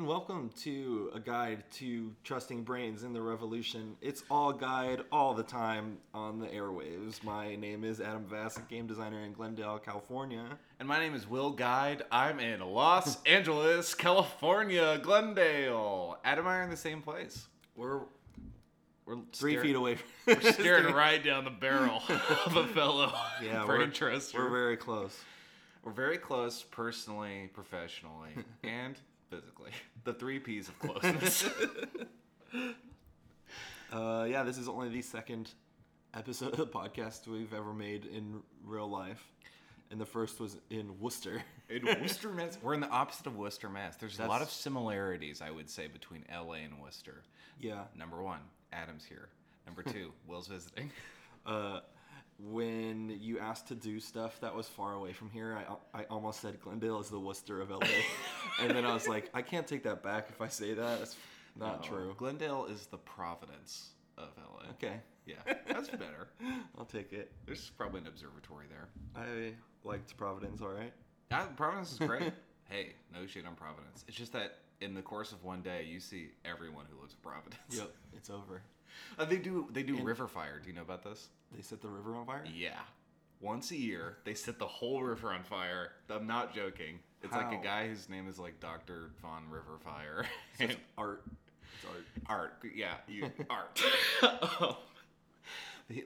and welcome to A Guide to Trusting Brains in the Revolution. It's all guide, all the time, on the airwaves. My name is Adam Vass, a game designer in Glendale, California. And my name is Will Guide. I'm in Los Angeles, California, Glendale. Adam and I are in the same place. We're 3 feet away. We're staring right down the barrel of a fellow brain truster. We're very close. We're very close personally, professionally, and physically. The three P's of closeness. This is only the second episode of the podcast we've ever made in real life. And the first was in Worcester. In Worcester, Mass. We're in the opposite of Worcester, Mass. That's a lot of similarities, I would say, between LA and Worcester. Yeah. Number one, Adam's here. Number two, Will's visiting. When you asked to do stuff that was far away from here, I almost said Glendale is the Worcester of LA. And then I was like, I can't take that back if I say that. It's not true. Glendale is the Providence of LA. Okay. Yeah. That's better. I'll take it. There's probably an observatory there. I liked Providence, all right? Yeah, Providence is great. Hey, no shade on Providence. It's just that in the course of one day, you see everyone who lives in Providence. Yep. It's over. They do river fire. Do you know about this? They set the river on fire? Yeah. Once a year, they set the whole river on fire. I'm not joking. It's like a guy whose name is like Dr. Von Riverfire. So it's art. It's art. Art. Yeah. Art.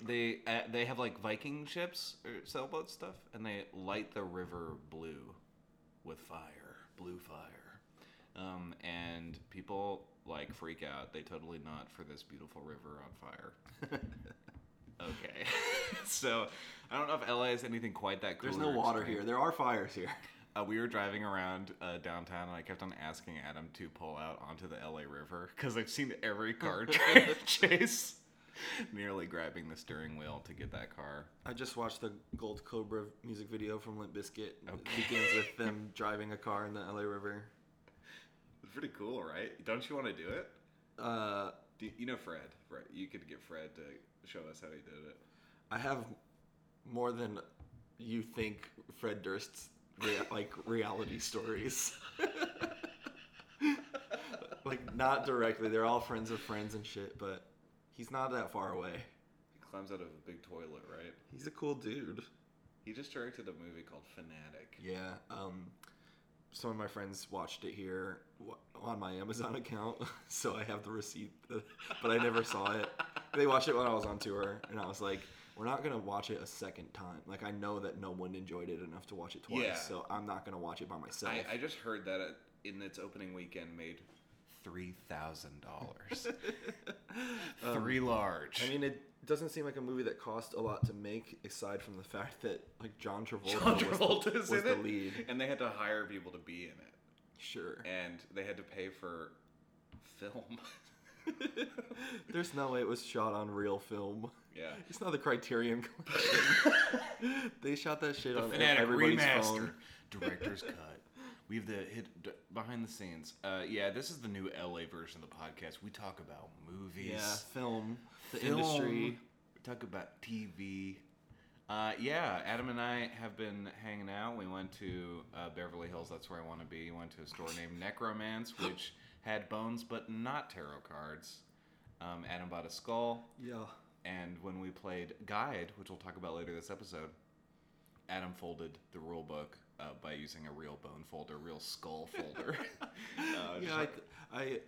They have like Viking ships or sailboat stuff, and they light the river blue with fire. Blue fire. And people like freak out. They totally not for this beautiful river on fire. Okay, so I don't know if LA is anything quite that cool. There's no water here. There are fires here. We were driving around downtown, and I kept on asking Adam to pull out onto the LA River because I've seen every car chase, nearly grabbing the steering wheel to get that car. I just watched the Gold Cobra music video from Limp Bizkit. Okay. It begins with them driving a car in the LA River. It's pretty cool, right? Don't you want to do it? You know Fred, right? You could get Fred to show us how he did it. I have more than you think Fred Durst's reality stories. Like, not directly. They're all friends of friends and shit, but he's not that far away. He climbs out of a big toilet, right? He's a cool dude. He just directed a movie called Fanatic. Yeah. Some of my friends watched it here on my Amazon account, so I have the receipt, but I never saw it. They watched it when I was on tour, and I was like, we're not going to watch it a second time. Like, I know that no one enjoyed it enough to watch it twice, so I'm not going to watch it by myself. I just heard that it, in its opening weekend, made $3,000. Three large. I mean, it doesn't seem like a movie that cost a lot to make, aside from the fact that like John Travolta was the lead, and they had to hire people to be in it. Sure. And they had to pay for film. There's no way it was shot on real film. Yeah. It's not the Criterion Collection. They shot that shit on everybody's phone. Director's cut. We have the behind the scenes. This is the new LA version of the podcast. We talk about movies, film, the industry. We talk about TV. Adam and I have been hanging out. We went to Beverly Hills. That's where I want to be. We went to a store named Necromance, which had bones but not tarot cards. Adam bought a skull. Yeah. And when we played Guide, which we'll talk about later this episode, Adam folded the rule book. By using a real bone folder, real skull folder. I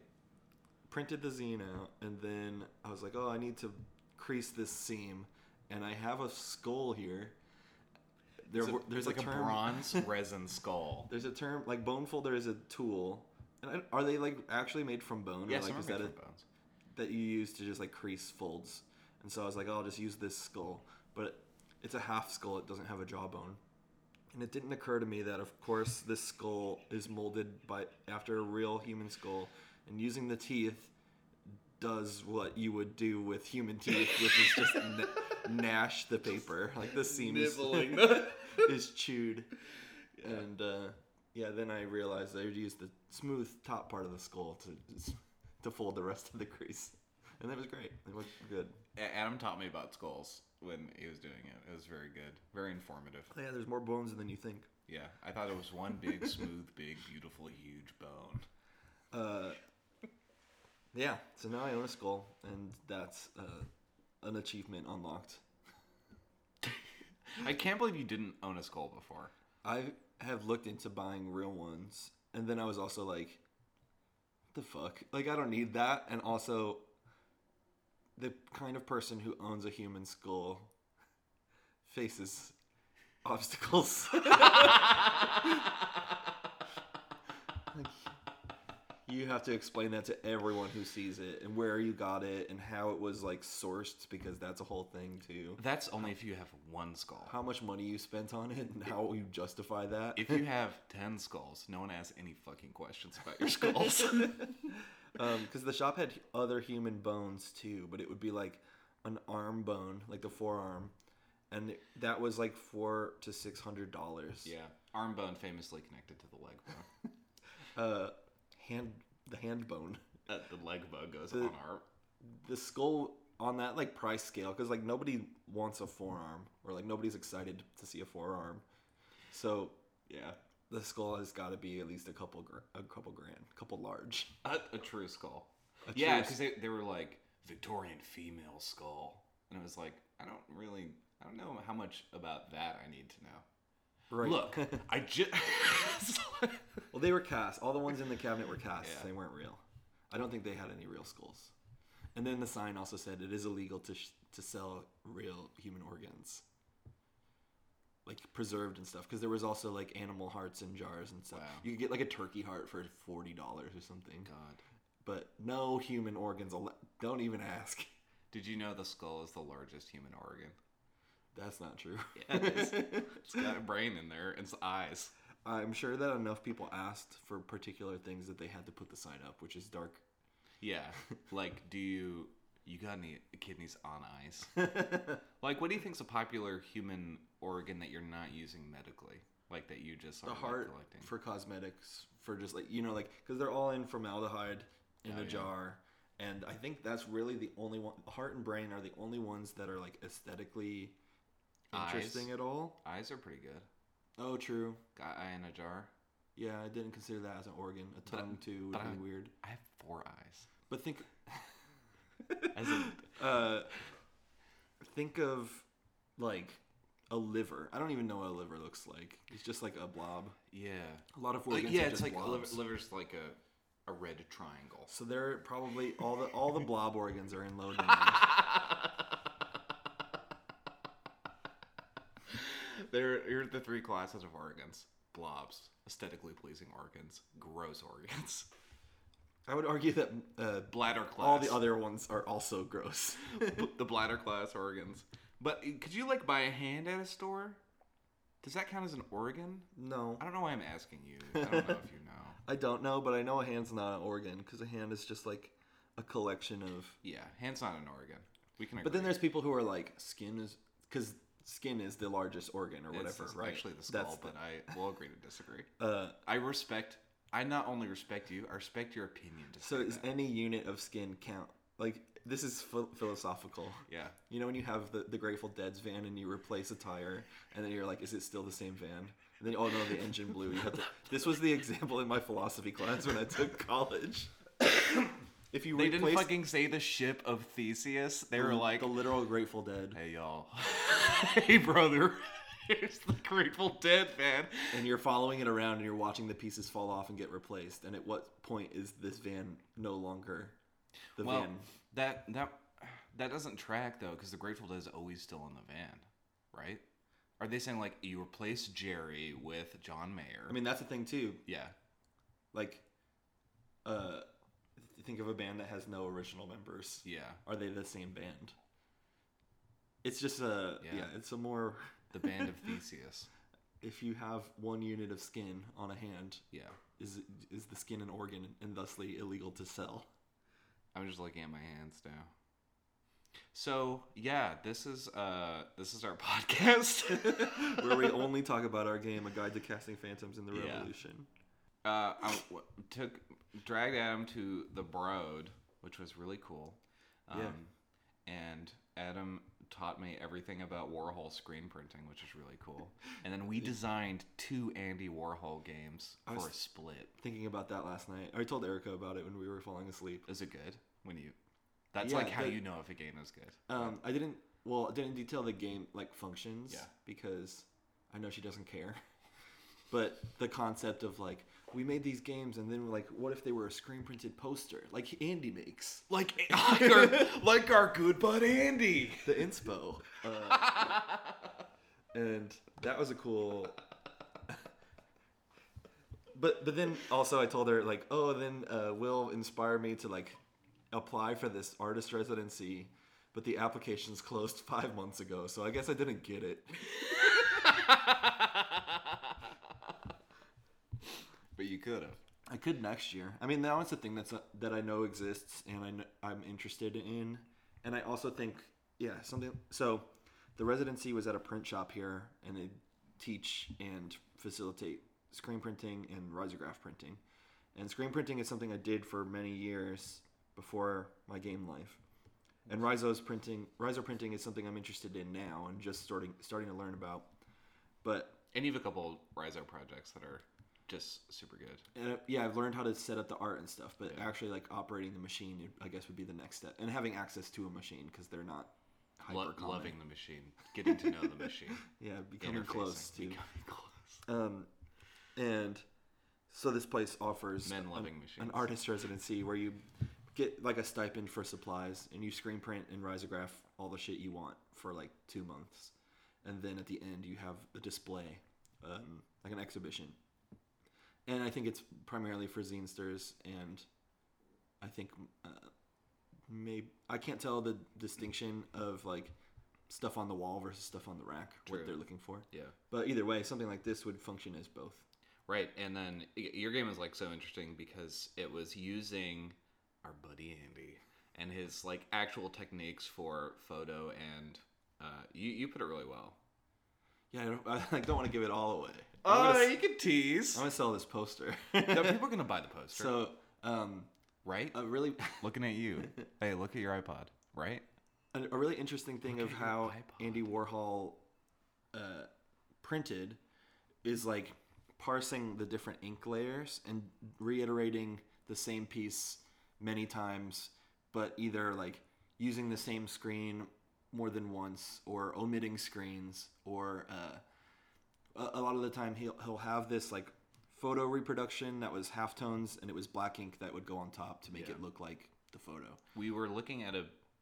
printed the zine out, and then I was like, oh, I need to crease this seam, and I have a skull here. There's like a term, bronze resin skull. There's a term, like bone folder is a tool. And are they like actually made from bone? Yes, like, is that bones that you use to just like crease folds? And so I was like, oh, I'll just use this skull. But it's a half skull. It doesn't have a jawbone. And it didn't occur to me that, of course, this skull is molded by after a real human skull, and using the teeth does what you would do with human teeth, which is just gnash the paper. Like, the seams is chewed. Yeah. And, then I realized I would use the smooth top part of the skull to fold the rest of the crease. And that was great. It looked good. Adam taught me about skulls when he was doing it. It was very good. Very informative. Yeah, there's more bones than you think. Yeah, I thought it was one big, smooth, big, beautiful, huge bone. Yeah, so now I own a skull, and that's an achievement unlocked. I can't believe you didn't own a skull before. I have looked into buying real ones, and then I was also like, what the fuck? Like, I don't need that, and also, the kind of person who owns a human skull faces obstacles. Like, you have to explain that to everyone who sees it and where you got it and how it was like sourced, because that's a whole thing too. That's only if you have one skull. How much money you spent on it and how you justify that. If you have 10 skulls, no one asks any fucking questions about your skulls. Because the shop had other human bones too, but it would be like an arm bone, like the forearm. And that was like $400 to $600. Yeah. Arm bone famously connected to the leg bone. The hand bone. The leg bone goes on our... The skull on that, like, price scale, because, like, nobody wants a forearm, or, like, nobody's excited to see a forearm. So, yeah, the skull has got to be at least a couple grand, a couple large. A true skull. Yeah, because they were, like, Victorian female skull. And it was like, I don't know how much about that I need to know. Right. Look, I just... Well, they were cast. All the ones in the cabinet were cast. Yeah. They weren't real. I don't think they had any real skulls. And then the sign also said it is illegal to sell real human organs. Like, preserved and stuff. Because there was also, like, animal hearts in jars and stuff. Wow. You could get, like, a turkey heart for $40 or something. God. But no human organs. Don't even ask. Did you know the skull is the largest human organ? That's not true. Yeah, it is. It's got a brain in there. It's eyes. I'm sure that enough people asked for particular things that they had to put the sign up, which is dark. Yeah. Like, do you got any kidneys on ice? Like, what do you think's a popular human organ that you're not using medically? Like, that you just are collecting? The heart for cosmetics, for just, like, you know, like, because they're all in formaldehyde in a jar. And I think that's really the only one. Heart and brain are the only ones that are, like, aesthetically interesting at all. Eyes are pretty good. Oh, true. Got eye in a jar. Yeah, I didn't consider that as an organ. A tongue, too, would be weird. I have four eyes. But think... as in... think of, like, a liver. I don't even know what a liver looks like. It's just like a blob. Yeah. A lot of organs are just like blobs. Yeah, liver's like a red triangle. So they're probably... All the blob organs are in low demand. Here are the three classes of organs. Blobs, aesthetically pleasing organs, gross organs. I would argue that bladder class. All the other ones are also gross. The bladder class organs. But could you, like, buy a hand at a store? Does that count as an organ? No. I don't know why I'm asking you. I don't know if you know. I don't know, but I know a hand's not an organ, because a hand is just, like, a collection of... Yeah, hand's not an organ. We can agree. But then there's people who are like, skin is... because. Skin is the largest organ or whatever, it's right? Actually the skull, but I will agree to disagree. I not only respect you, I respect your opinion. So is any unit of skin count? Like, this is philosophical. Yeah. You know when you have the Grateful Dead's van and you replace a tire and then you're like, is it still the same van? And then, oh no, the engine blew. You have to... This was the example in my philosophy class when I took college. If you replaced... They didn't fucking say the ship of Theseus. They were like... The literal Grateful Dead. Hey, y'all. Hey, brother. Here's the Grateful Dead, man. And you're following it around and you're watching the pieces fall off and get replaced. And at what point is this van no longer the van? That doesn't track, though, because the Grateful Dead is always still in the van, right? Are they saying, like, you replace Jerry with John Mayer? I mean, that's the thing, too. Yeah. Like, think of a band that has no original members. Yeah. Are they the same band? It's just it's a more... The band of Theseus. If you have one unit of skin on a hand, is the skin an organ and thusly illegal to sell? I'm just looking at my hands now. So, yeah, this is our podcast. Where we only talk about our game, A Guide to Casting Phantoms in the Revolution. Yeah. I dragged Adam to The Broad, which was really cool. And Adam taught me everything about Warhol screen printing, which is really cool. And then we designed 2 Andy Warhol games for a split. Thinking about that last night. I told Erica about it when we were falling asleep. Is it good? When you? That's like how you know if a game is good. I didn't detail the game like functions because I know she doesn't care. But the concept of, like, we made these games, and then we're like, what if they were a screen-printed poster? Like Andy makes. Like our good bud Andy. The inspo. And that was a cool... But then also I told her, like, Will inspired me to, like, apply for this artist residency, but the applications closed 5 months ago, so I guess I didn't get it. But you could have. I could next year. I mean, that one's the thing that I know exists and I'm interested in. And I also think, something. So the residency was at a print shop here, and they teach and facilitate screen printing and risograph printing. And screen printing is something I did for many years before my game life. And riso printing is something I'm interested in now and just starting to learn about. And you have a couple riso projects that are just super good. And I've learned how to set up the art and stuff, but actually, like, operating the machine, I guess, would be the next step. And having access to a machine, because they're not hyper-common. Loving the machine. Getting to know the machine. Becoming close, too. And so this place offers an artist residency where you get, like, a stipend for supplies, and you screen print and risograph all the shit you want for, like, 2 months. And then at the end, you have a display, like an exhibition. And I think it's primarily for zinesters, and I think maybe I can't tell the distinction of, like, stuff on the wall versus stuff on the rack, what they're looking for. Yeah. But either way, something like this would function as both. Right, and then your game is, like, so interesting because it was using our buddy Andy and his, like, actual techniques for photo, and you put it really well. Yeah, I don't want to give it all away. You can tease. I'm going to sell this poster. People are going to buy the poster. So, right? Looking at you. Hey, look at your iPod, right? A really interesting thing of how Andy Warhol printed is, like, parsing the different ink layers and reiterating the same piece many times, but either, like, using the same screen more than once, or omitting screens, or a lot of the time he'll have this, like, photo reproduction that was halftones, and it was black ink that would go on top to make it look like the photo. We were looking at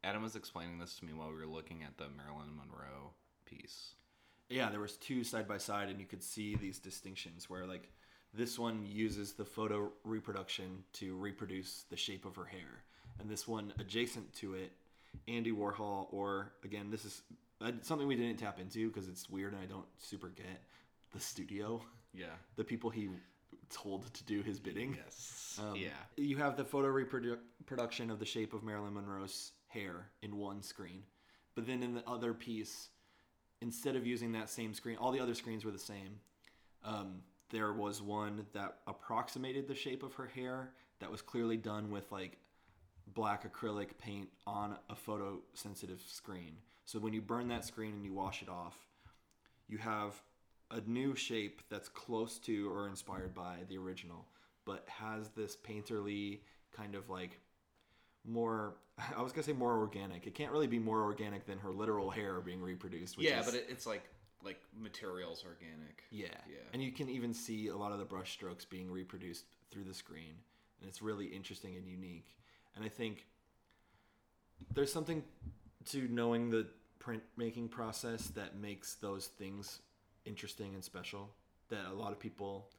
Adam was explaining this to me while we were looking at the Marilyn Monroe piece. Yeah, there was 2 side by side, and you could see these distinctions where, like, this one uses the photo reproduction to reproduce the shape of her hair, and this one adjacent to it, Andy Warhol, or, again, this is something we didn't tap into because it's weird and I don't super get the studio. Yeah. The people he told to do his bidding. Yes. You have the photo reproduction of the shape of Marilyn Monroe's hair in one screen. But then in the other piece, instead of using that same screen, all the other screens were the same. There was one that approximated the shape of her hair that was clearly done with, like, black acrylic paint on a photosensitive screen. So when you burn that screen and you wash it off, you have a new shape that's close to or inspired by the original, but has this painterly kind of, like, more, I was going to say more organic. It can't really be more organic than her literal hair being reproduced. Which is, but it's like materials organic. Yeah. And you can even see a lot of the brush strokes being reproduced through the screen. And it's really interesting and unique. And I think there's something to knowing the printmaking process that makes those things interesting and special, that a lot of people,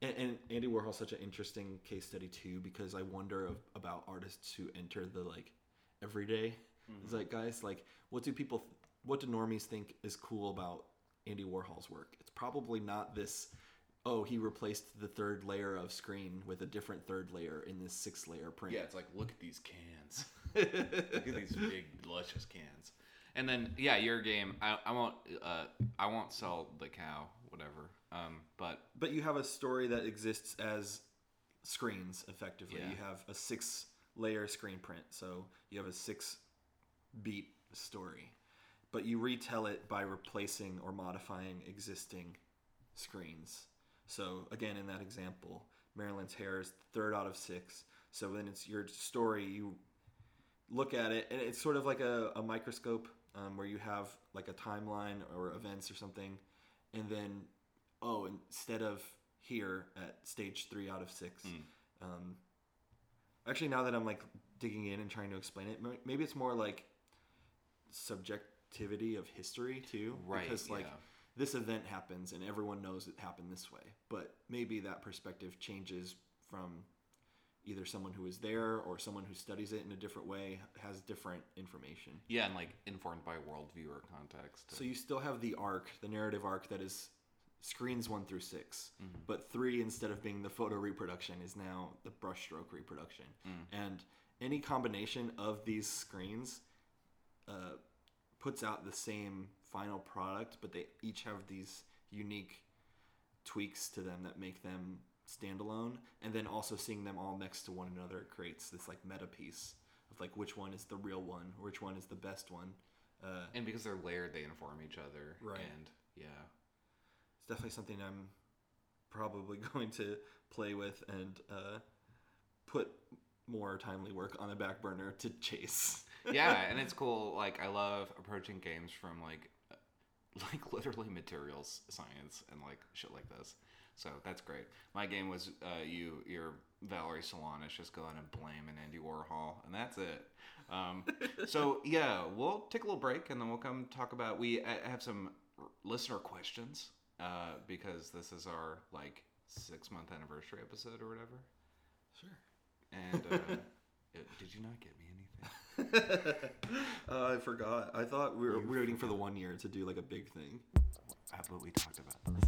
and Andy Warhol's such an interesting case study too, because I wonder about artists who enter the, like, everyday. Mm-hmm. It's like, guys, like, what do normies think is cool about Andy Warhol's work? It's probably not this, he replaced the 3rd layer of screen with a different 3rd layer in this 6th layer print. Yeah, it's like, look at these cans. Look at these big, luscious cans. And then, your game, I won't sell the cow, whatever. But you have a story that exists as screens, effectively. Yeah. You have a 6 layer screen print, so you have a 6 beat story. but you retell it by replacing or modifying existing screens. So again, in that example, Marilyn's hair is 3rd out of 6. So then it's your story. You look at it, and it's sort of like a microscope where you have like a timeline or events or something, and then instead of here at stage 3 out of 6. Actually, now that I'm like digging in and trying to explain it, maybe it's more like subjectivity of history too, right? Because this event happens and everyone knows it happened this way, but maybe that perspective changes from either someone who is there or someone who studies it in a different way, has different information. Yeah, and like informed by worldview or context. So you still have the arc, the narrative arc that is screens 1 through 6, mm-hmm. but 3, instead of being the photo reproduction, is now the brushstroke reproduction. Mm. And any combination of these screens puts out the same final product, but they each have these unique tweaks to them that make them standalone, and then also seeing them all next to one another creates this like meta piece of like which one is the real one, which one is the best one, and because they're layered, they inform each other, right? And yeah, it's definitely something I'm probably going to play with and put more timely work on the back burner to chase. Yeah, and it's cool. Like, I love approaching games from like literally materials science and like shit like this. So that's great. My game was your Valerie Solanas just going and blaming Andy Warhol, and that's it. So yeah, we'll take a little break and then we'll come talk about. We have some listener questions because this is our like 6-month anniversary episode or whatever. Sure. And did you not get me anything? I forgot. I thought we were waiting for the 1 year to do like a big thing. But we talked about this.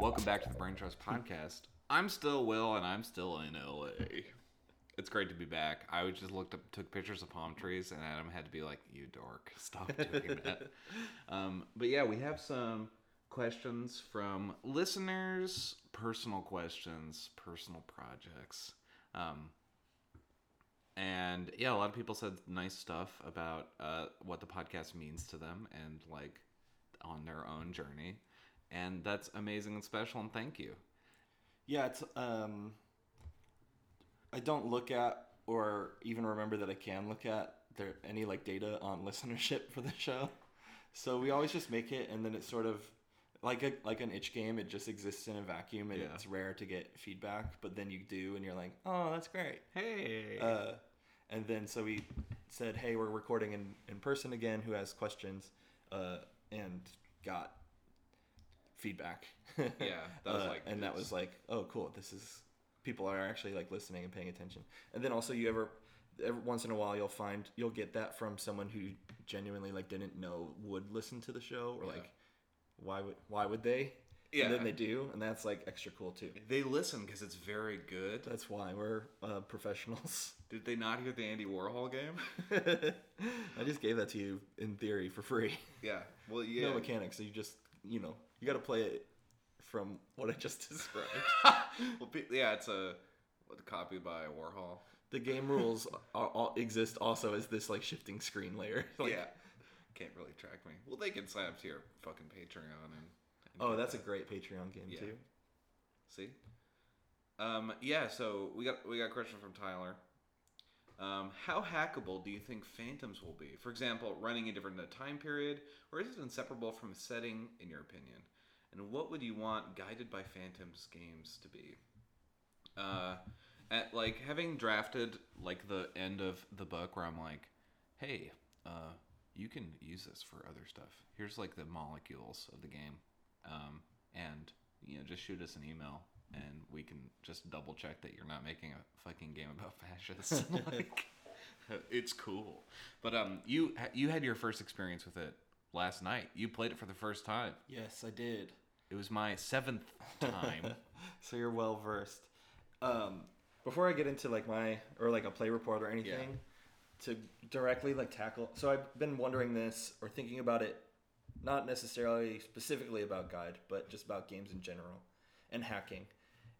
Welcome back to the Brain Trust Podcast. I'm still Will, and I'm still in LA. It's great to be back. I just took pictures of palm trees, and Adam had to be like, "You dork, stop doing that." But yeah, we have some questions from listeners, personal questions, personal projects, and yeah, a lot of people said nice stuff about what the podcast means to them and like on their own journey, and that's amazing and special. And thank you. Yeah, it's I don't look at or even remember that I can look at any like data on listenership for the show. So we always just make it, and then it's sort of like an itch game. It just exists in a vacuum, and it's rare to get feedback. But then you do, and you're like, oh, that's great. Hey. And then so we said, hey, we're recording in person again. Who has questions? And got feedback. Yeah, that was like and that was like, oh cool, this is, people are actually like listening and paying attention. And then also, you every once in a while you'll get that from someone who genuinely like didn't know would listen to the show, or like why would they? Yeah, and then they do, and that's like extra cool too. They listen because it's very good. That's why we're professionals. Did they not hear the Andy Warhol game? I just gave that to you in theory for free. Yeah, well, yeah, no mechanics. So you just you got to play it from what I just described. Well, yeah, it's a copy by Warhol. The game rules exist also as this like shifting screen layer. Like, yeah, can't really track me. Well, they can sign up to your fucking Patreon and that's a great Patreon game too. See, so we got a question from Tyler. How hackable do you think Phantoms will be? For example, running a different time period, or is it inseparable from a setting, in your opinion? And what would you want Guided by Phantoms games to be? Having drafted, like, the end of the book where I'm like, hey, you can use this for other stuff. Here's, like, the molecules of the game. Just shoot us an email, and we can just double check that you're not making a fucking game about fascists. It's cool. But you had your first experience with it last night. You played it for the first time. Yes, I did. It was my 7th time. So you're well versed. Before I get into like my or like a play report or anything, to directly like tackle. So I've been wondering this or thinking about it, not necessarily specifically about Guide, but just about games in general and hacking,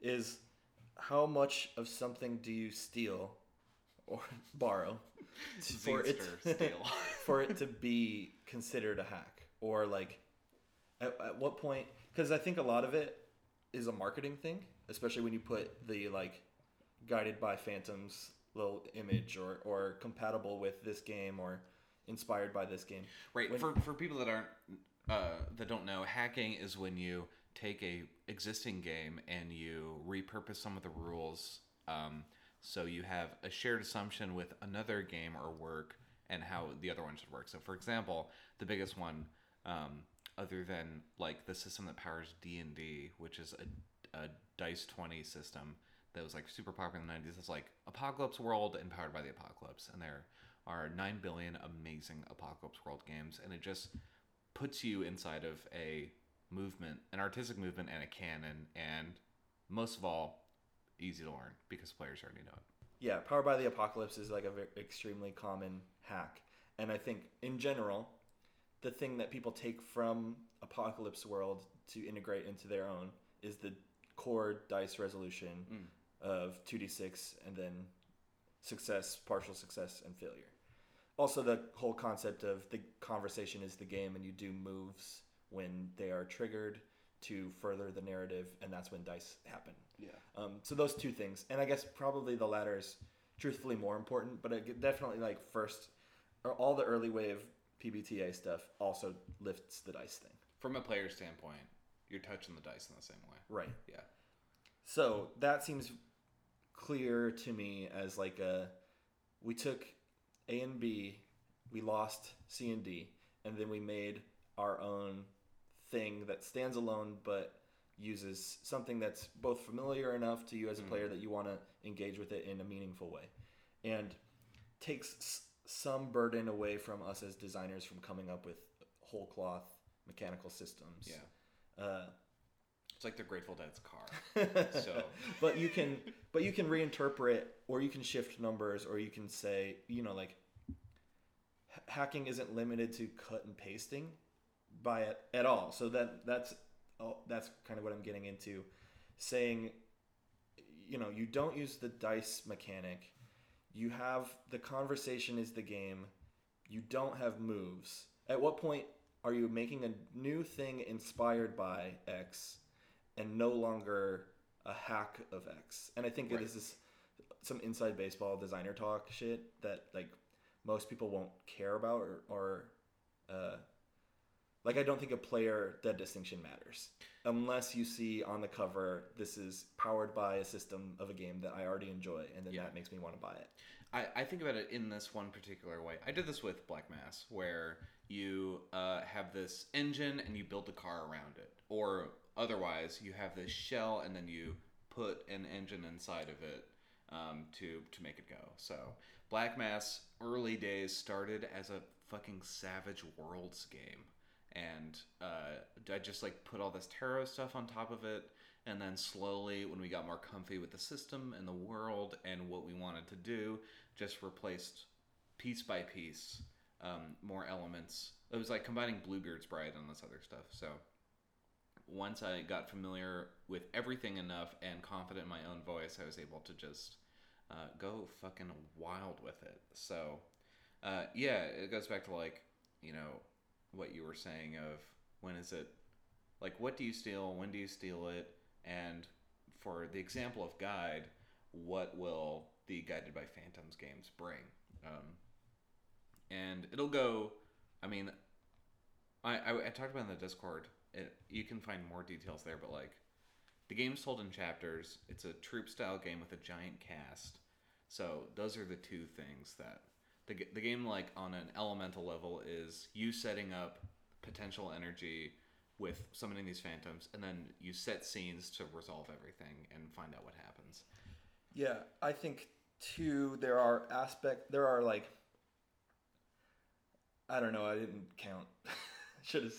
is how much of something do you steal or borrow for it to be considered a hack, or like at what point? Because I think a lot of it is a marketing thing, especially when you put the like guided by phantoms little image or compatible with this game or inspired by this game. Right. For people that aren't that don't know, hacking is when you take a existing game and you repurpose some of the rules. So you have a shared assumption with another game or work and how the other one should work. So for example, the biggest one, other than like the system that powers D&D, which is a dice 20 system that was like super popular in the 90s, it's like Apocalypse World and Powered by the Apocalypse. And there are 9 billion amazing Apocalypse World games. And it just puts you inside of a movement, an artistic movement and a canon. And most of all, easy to learn because players already know it. Yeah, Powered by the Apocalypse is like a very, extremely common hack. And I think in general, the thing that people take from Apocalypse World to integrate into their own is the core dice resolution of 2d6 and then success, partial success, and failure. Also, the whole concept of the conversation is the game, and you do moves when they are triggered to further the narrative, and that's when dice happen. Yeah. So those two things, and I guess probably the latter is truthfully more important, but it definitely like first, or all the early wave PBTA stuff also lifts the dice thing. From a player standpoint, you're touching the dice in the same way. Right. Yeah. So that seems clear to me as like we took A and B, we lost C and D, and then we made our own thing that stands alone but uses something that's both familiar enough to you as a player that you want to engage with it in a meaningful way, and takes some burden away from us as designers from coming up with whole cloth mechanical systems. Yeah, it's like the Grateful Dead's car. So, but you can reinterpret, or you can shift numbers, or you can say, you know, like hacking isn't limited to cut and pasting by it at all. So that's kind of what I'm getting into, saying, you know, you don't use the dice mechanic, you have the conversation is the game, you don't have moves. At what point are you making a new thing inspired by X and no longer a hack of X? And I think this is some inside baseball designer talk shit that like most people won't care about or like, I don't think a player dead distinction matters unless you see on the cover, this is powered by a system of a game that I already enjoy, and then that makes me want to buy it. I think about it in this one particular way. I did this with Black Mass, where you have this engine and you build a car around it. Or otherwise, you have this shell and then you put an engine inside of it to make it go. So Black Mass early days started as a fucking Savage Worlds game. And I just like put all this tarot stuff on top of it, and then slowly, when we got more comfy with the system and the world and what we wanted to do, just replaced piece by piece more elements. It was like combining Bluebeard's Bride and this other stuff. So once I got familiar with everything enough and confident in my own voice, I was able to just go fucking wild with it. So it goes back to like, you know, what you were saying of when is it, like, what do you steal, when do you steal it, and for the example of Guide, what will the Guided by Phantoms games bring? And it'll go, I mean, I talked about in the Discord, you can find more details there, but like, the game's told in chapters, it's a troop-style game with a giant cast, so those are the two things that... The game, like, on an elemental level is you setting up potential energy with summoning these phantoms, and then you set scenes to resolve everything and find out what happens. Yeah, I think, too, there are, like, I don't know, I didn't count Should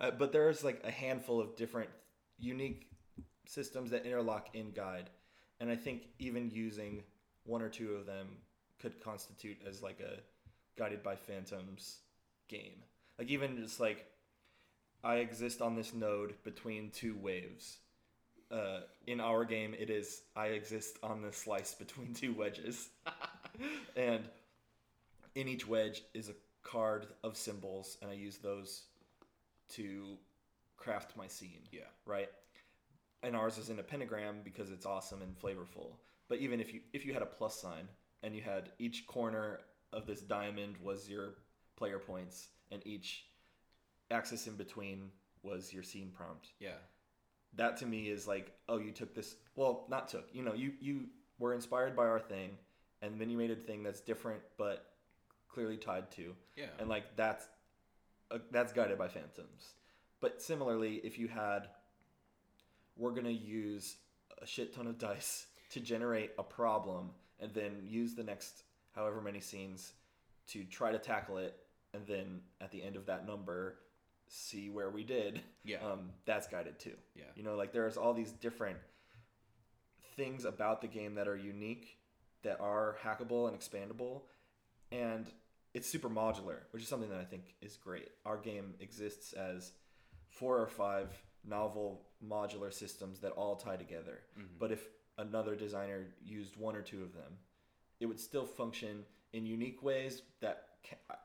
have, but there's like a handful of different unique systems that interlock in Guide, and I think even using one or two of them could constitute as like a Guided by Phantoms game. Like even just like I exist on this node between two waves. In our game, it is I exist on this slice between two wedges, and in each wedge is a card of symbols, and I use those to craft my scene. Yeah. Right? And ours is in a pentagram because it's awesome and flavorful. But even if you had a plus sign and you had each corner of this diamond was your player points and each axis in between was your scene prompt. Yeah. That to me is like, oh, you took this, well, not took, you know, you were inspired by our thing and then you made a thing that's different but clearly tied to. Yeah. And like that's Guided by Phantoms. But similarly, if you had, we're going to use a shit ton of dice to generate a problem and then use the next however many scenes to try to tackle it. And then at the end of that number, see where we did. Yeah. That's Guided too. Yeah. You know, like there's all these different things about the game that are unique, that are hackable and expandable. And it's super modular, which is something that I think is great. Our game exists as 4 or 5 novel modular systems that all tie together. Mm-hmm. But if another designer used 1 or 2 of them, it would still function in unique ways that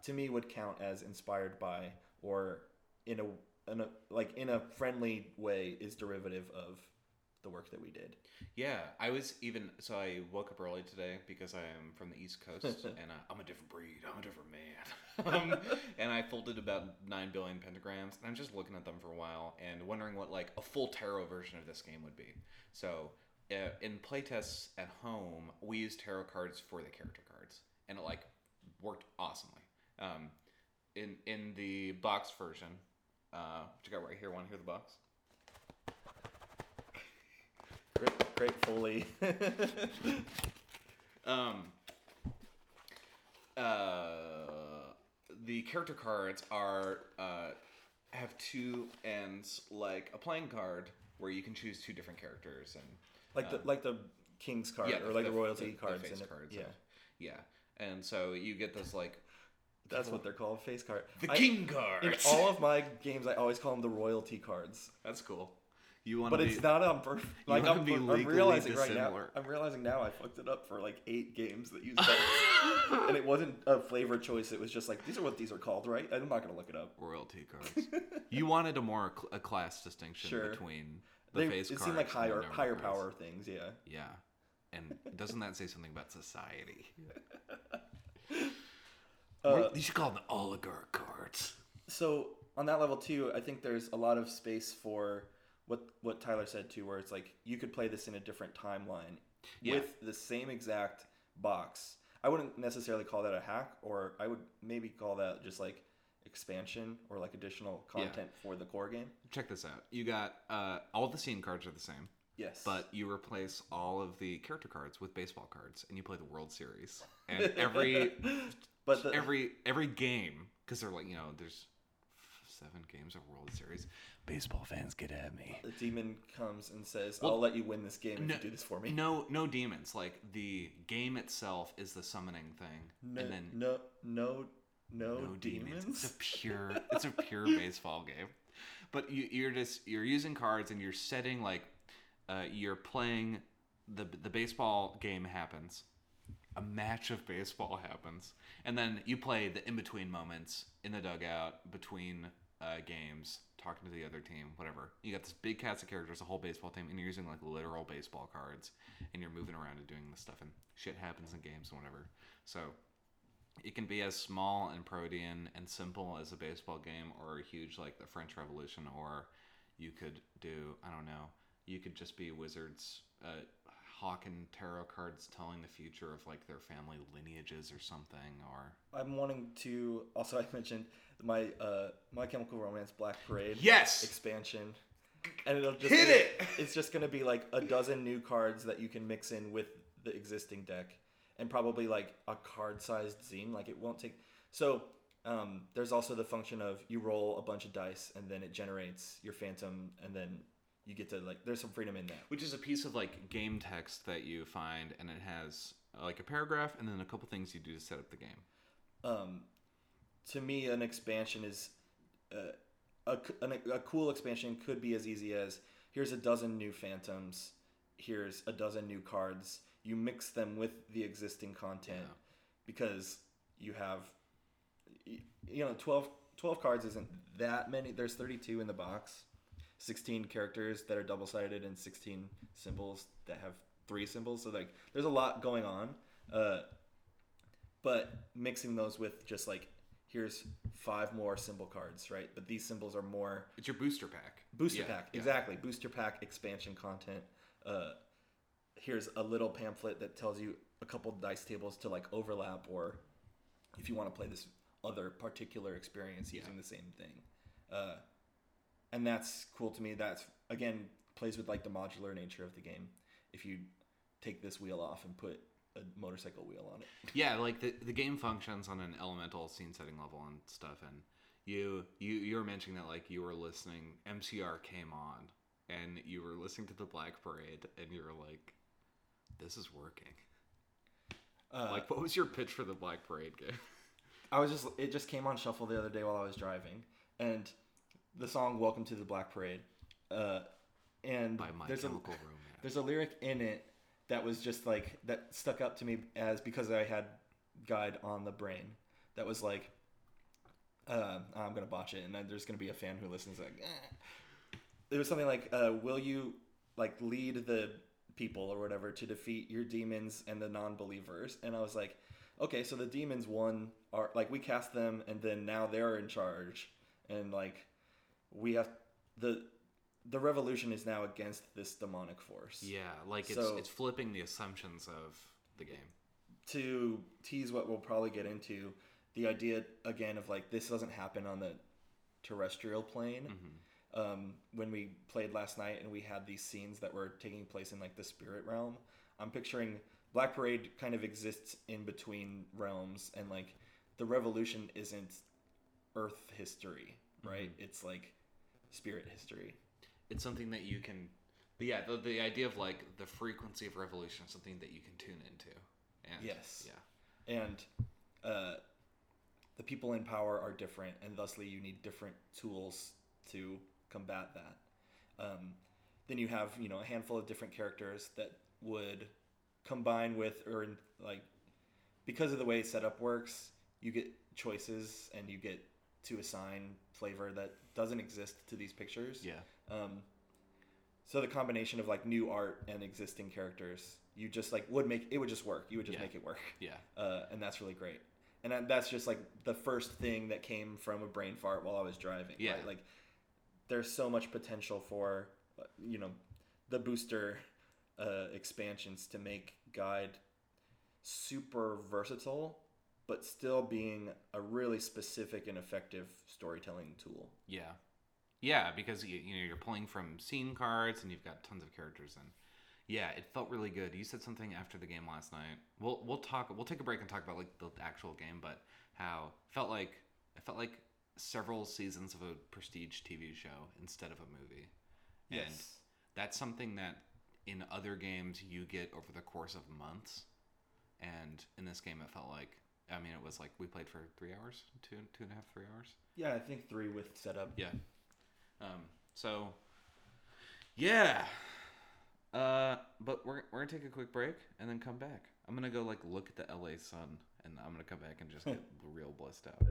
to me would count as inspired by or in a friendly way is derivative of the work that we did. Yeah, I woke up early today because I am from the East Coast and I'm a different breed. I'm a different man. And I folded about 9 billion pentagrams and I'm just looking at them for a while and wondering what like a full tarot version of this game would be. So in playtests at home, we used tarot cards for the character cards and it like worked awesomely. In the box version, which I got right here. Want to hear the box? Gratefully. The character cards are have two ends like a playing card where you can choose 2 different characters and like the king's card or like the royalty cards. The face and cards. Yeah. And so you get this like. That's what they're called, face card. The king card. In all of my games, I always call them the royalty cards. That's cool. It's not on purpose. Like I'm realizing right now. I'm realizing now I fucked it up for like 8 games that use that, and it wasn't a flavor choice. It was just like these are what these are called, right? I'm not gonna look it up. Royalty cards. You wanted a class distinction between the face cards. It seemed like higher power things. Yeah. Yeah, and doesn't that say something about society? You should call them the oligarch cards. So on that level too, I think there's a lot of space for. What Tyler said too, where it's like you could play this in a different timeline with the same exact box. I wouldn't necessarily call that a hack, or I would maybe call that just like expansion or like additional content for the core game. Check this out. You got all the scene cards are the same. Yes. But you replace all of the character cards with baseball cards, and you play the World Series. And every game, because they're like, you know, there's 7 games of World Series. Baseball fans get at me. The demon comes and says, I'll let you win this game if you do this for me. No demons. Like, the game itself is the summoning thing. No demons. It's a pure baseball game. But you're using cards and you're setting, like, you're playing, the baseball game happens. A match of baseball happens. And then you play the in-between moments in the dugout, between games, talking to the other team, whatever. You got this big cast of characters, a whole baseball team, and you're using like literal baseball cards. And you're moving around and doing this stuff. And shit happens in games and whatever. So it can be as small and protean and simple as a baseball game or a huge like the French Revolution. Or you could do, I don't know, you could just be wizards... hawking tarot cards telling the future of like their family lineages or something. Or I'm wanting to also, I mentioned my My Chemical Romance Black Parade expansion, and it'll just it's just gonna be like a dozen new cards that you can mix in with the existing deck, and probably like a card sized zine. Like it won't take, so There's also the function of you roll a bunch of dice and then it generates your phantom, and then you get to, like, there's some freedom in that. Which is a piece of, like, game text that you find, and it has, like, a paragraph and then a couple things you do to set up the game. To me, an expansion is, a cool expansion could be as easy as, here's a dozen new phantoms, here's a dozen new cards. You mix them with the existing content, yeah, because you have, you know, 12 cards isn't that many. There's 32 in the box, 16 characters that are double-sided and 16 symbols that have 3 symbols. So, like, there's a lot going on. But mixing those with just, like, here's 5 more symbol cards, right? But these symbols are more... It's your booster pack. Booster pack, exactly. Booster pack expansion content. Here's a little pamphlet that tells you a couple dice tables to, like, overlap, or if you want to play this other particular experience using the same thing. And that's cool to me. That's, again, plays with, like, the modular nature of the game. If you take this wheel off and put a motorcycle wheel on it. Yeah, like, the game functions on an elemental scene setting level and stuff, and you were mentioning that, like, you were listening, MCR came on, and you were listening to the Black Parade, and you were like, this is working. Like, what was your pitch for the Black Parade game? It just came on shuffle the other day while I was driving, and the song Welcome to the Black Parade, and by My Chemical Romance. There's a lyric in it that was just like, that stuck up to me as, because I had Guide on the brain, that was like, I'm going to botch it, and then there's going to be a fan who listens like, eh. It was something like, will you, like, lead the people or whatever to defeat your demons and the non-believers? And I was like, okay, so the demons won, are like, we cast them, and then now they're in charge, and, like, we have the revolution is now against this demonic force. Yeah, like, it's flipping the assumptions of the game. To tease what we'll probably get into, the idea, again, of, like, this doesn't happen on the terrestrial plane. Mm-hmm. When we played last night and we had these scenes that were taking place in, like, the spirit realm, I'm picturing Black Parade kind of exists in between realms, and, like, the revolution isn't Earth history, right? Mm-hmm. It's, like, spirit history. It's something that you can... Yeah, the idea of, like, the frequency of revolution is something that you can tune into. And, yes. Yeah. And the people in power are different, and thusly you need different tools to combat that. Then you have, you know, a handful of different characters that would combine with, or, like, because of the way setup works, you get choices and you get to assign flavor that doesn't exist to these pictures. Yeah. So the combination of, like, new art and existing characters, you just, like, would make it, would just work. You would just make it work. Yeah. And that's really great. And that's just, like, the first thing that came from a brain fart while I was driving. Yeah. Right? Like, there's so much potential for, you know, the booster expansions to make Guide super versatile, but still being a really specific and effective storytelling tool. Yeah. Yeah, because you know, you're pulling from scene cards, and you've got tons of characters, and yeah, it felt really good. You said something after the game last night. We'll take a break and talk about, like, the actual game, but how it felt like several seasons of a prestige TV show instead of a movie. Yes. And that's something that in other games you get over the course of months, and in this game it felt like, I mean, it was like we played for 3 hours, two and a half, 3 hours. Yeah, I think 3 with setup. Yeah. So yeah, but we're gonna take a quick break and then come back. I'm gonna go, like, look at the LA sun, and I'm gonna come back and just get real blissed out.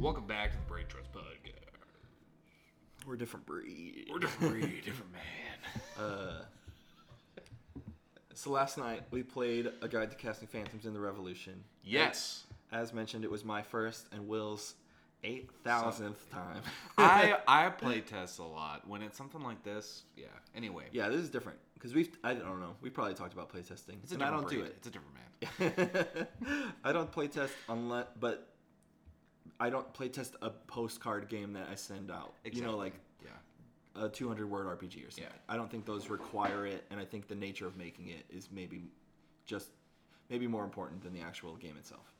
Welcome back to the Brain Trust Podcast. We're a different breed. Different man. So last night we played A Guide to Casting Phantoms in the Revolution. Yes. As mentioned, it was my first and Will's 8,000th time. I play test a lot. When it's something like this, yeah. Anyway. Yeah, this is different. Because I don't know. We probably talked about play testing. It's a different I don't do it. It's a different man. I don't play test unless, but I don't play test a postcard game that I send out. Exactly. You know, like a 200-word RPG or something. Yeah. I don't think those require it, and I think the nature of making it is maybe more important than the actual game itself.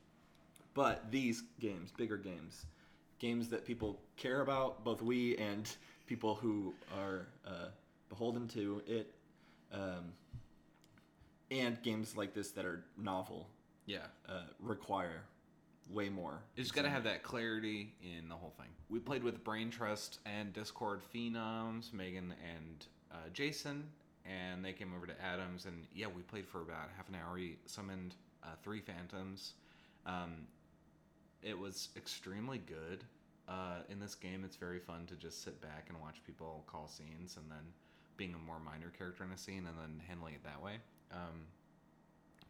But these games, bigger games, games that people care about, both we and people who are beholden to it, and games like this that are novel, require way more. You just got to have that clarity in the whole thing. We played with Brain Trust and Discord Phenoms, Megan and Jason, and they came over to Adam's, and we played for about half an hour. We summoned three phantoms. It was extremely good. In this game, it's very fun to just sit back and watch people call scenes, and then being a more minor character in a scene, and then handling it that way.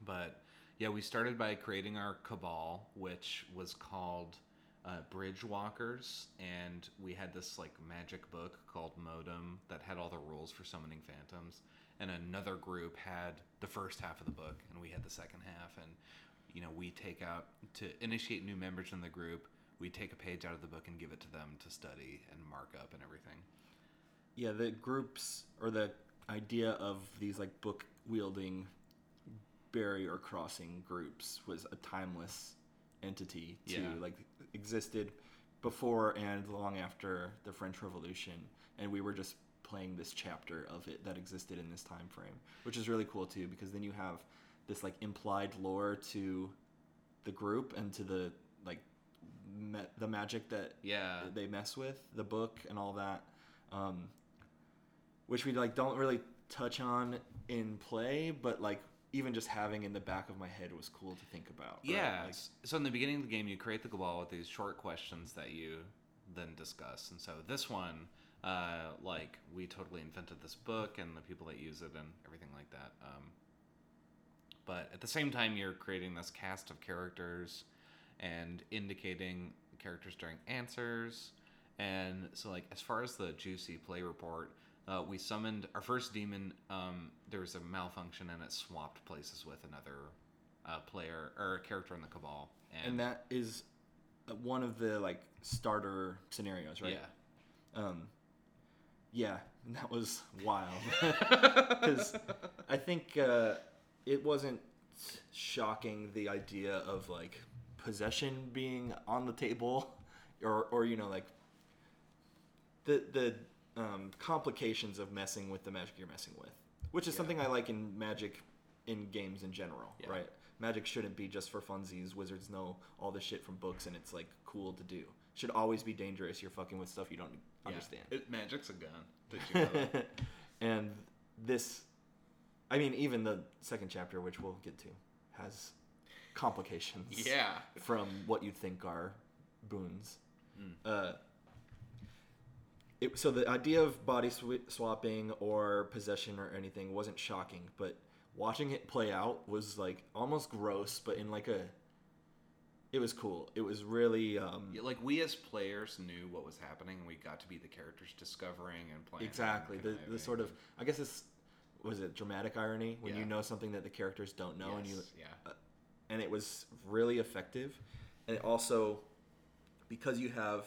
But yeah, we started by creating our cabal, which was called Bridgewalkers, and we had this like magic book called Modem that had all the rules for summoning phantoms. And another group had the first half of the book, and we had the second half, and we take out, to initiate new members in the group, we take a page out of the book and give it to them to study and mark up and everything. Yeah, the groups, or the idea of these like book-wielding barrier-crossing groups was a timeless entity too. Yeah. Like, existed before and long after the French Revolution, and we were just playing this chapter of it that existed in this time frame, which is really cool too, because then you have this like implied lore to the group and to the like the magic that they mess with, the book and all that, which we like don't really touch on in play, but like even just having in the back of my head was cool to think about. Yeah. Right? Like, so in the beginning of the game, you create the cabal with these short questions that you then discuss, and so this one, like we totally invented this book and the people that use it and everything like that. But at the same time, you're creating this cast of characters and indicating characters during answers. And so, like, as far as the juicy play report, we summoned our first demon. There was a malfunction, and it swapped places with another player or character in the cabal. And that is one of the, like, starter scenarios, right? Yeah. Yeah, and that was wild. Because I think... it wasn't shocking, the idea of like possession being on the table, or like the complications of messing with the magic you're messing with, which is something I like in magic, in games in general, right? Magic shouldn't be just for funsies. Wizards know all this shit from books, and it's like cool to do. It should always be dangerous. You're fucking with stuff you don't understand. Magic's a gun. Did you know that? And this. I mean, even the second chapter, which we'll get to, has complications from what you think are boons. So the idea of body swapping or possession or anything wasn't shocking, but watching it play out was like almost gross, but in like it was cool. It was really... like, we as players knew what was happening, and we got to be the characters discovering and playing. Exactly. And the sort of... I guess it's... Was it dramatic irony when you know something that the characters don't know? Yes, and and it was really effective. And it also, because you have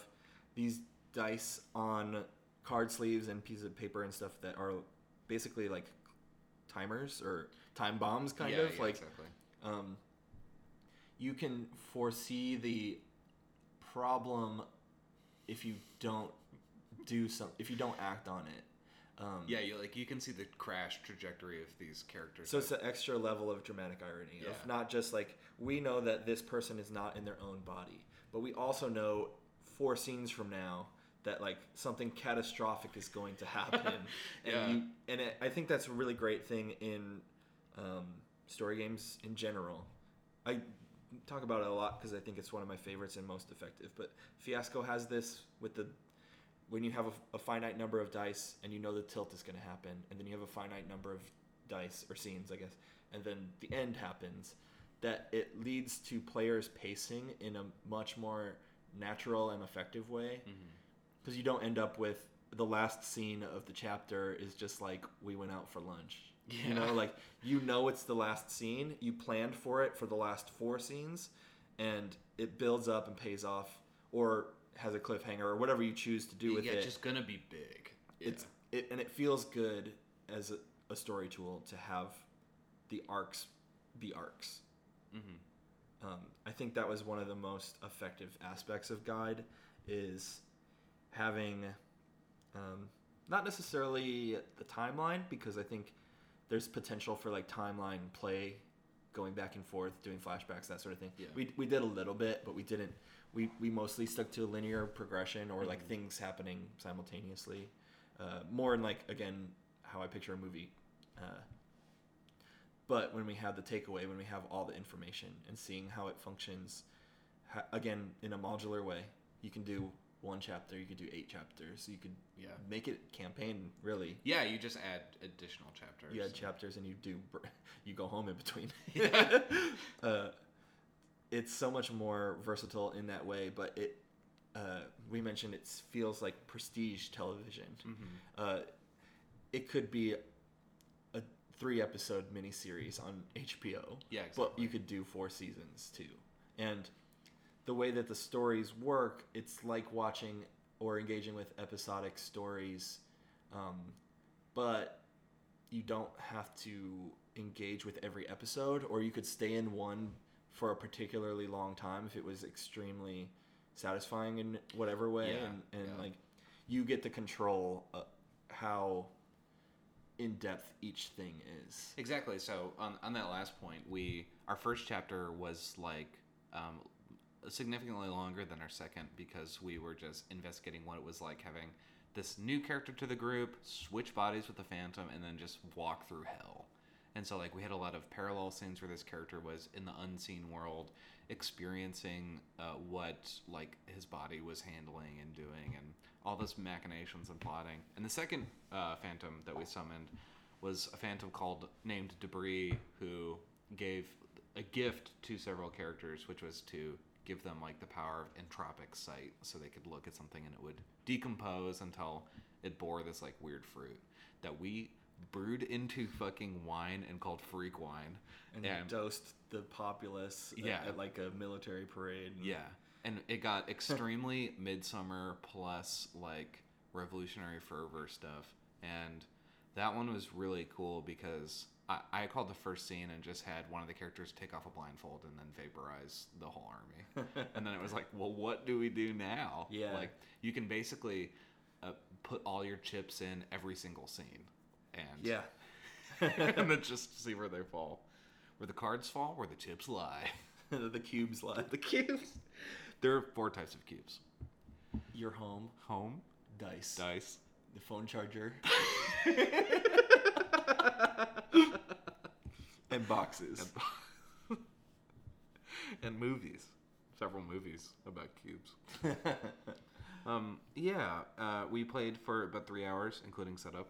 these dice on card sleeves and pieces of paper and stuff that are basically like timers or time bombs, kind of. Yeah, like, exactly. You can foresee the problem if you don't act on it. You can see the crash trajectory of these characters. So it's an extra level of dramatic irony. Yeah. Of not just like, we know that this person is not in their own body, but we also know 4 scenes from now that like something catastrophic is going to happen. I think that's a really great thing in story games in general. I talk about it a lot because I think it's one of my favorites and most effective. But Fiasco has this with the... When you have a finite number of dice and you know the tilt is going to happen, and then you have a finite number of dice or scenes, I guess, and then the end happens, that it leads to players pacing in a much more natural and effective way. Because you don't end up with the last scene of the chapter is just like, we went out for lunch. Yeah. You know, like, you know it's the last scene. You planned for it for the last four scenes. And it builds up and pays off or has a cliffhanger or whatever you choose to do with it. Yeah, it's just going to be big. Yeah. And it feels good as a story tool to have the arcs be arcs. Mm-hmm. I think that was one of the most effective aspects of Guide is... having not necessarily the timeline, because I think there's potential for like timeline play, going back and forth, doing flashbacks, that sort of thing. Yeah. We did a little bit, but we didn't. We mostly stuck to a linear progression or like things happening simultaneously. More in like, again, how I picture a movie. But when we have the takeaway, when we have all the information and seeing how it functions, again, in a modular way, you can do... one chapter, you could do 8 chapters. You could make it campaign, really. Yeah, you just add additional chapters. You add chapters and you go home in between. It's so much more versatile in that way, but it we mentioned it feels like prestige television. Mm-hmm. It could be a 3-episode miniseries on HBO. Yeah, exactly. But you could do 4 seasons too. And the way that the stories work, it's like watching or engaging with episodic stories, but you don't have to engage with every episode, or you could stay in one for a particularly long time if it was extremely satisfying in whatever way. Yeah, and like you get to control how in depth each thing is. Exactly. So on that last point, our first chapter was like. Significantly longer than our second because we were just investigating what it was like having this new character to the group, switch bodies with the Phantom, and then just walk through hell. And so like we had a lot of parallel scenes where this character was in the unseen world experiencing what like his body was handling and doing and all this machinations and plotting. And the second Phantom that we summoned was a Phantom named Debris, who gave a gift to several characters, which was to give them like the power of entropic sight, so they could look at something and it would decompose until it bore this like weird fruit that we brewed into fucking wine and called freak wine. And dosed the populace at like a military parade. Yeah. And it got extremely Midsummer plus like revolutionary fervor stuff. And that one was really cool because I called the first scene and just had one of the characters take off a blindfold and then vaporize the whole army. And then it was like, well, what do we do now? Yeah. Like, you can basically put all your chips in every single scene. And and then just see where they fall. Where the cards fall, where the chips lie. The cubes lie. The cubes. There are 4 types of cubes. Your home. Home. Dice. Dice. The phone charger. And boxes. And movies. Several movies about cubes. We played for about 3 hours, including setup.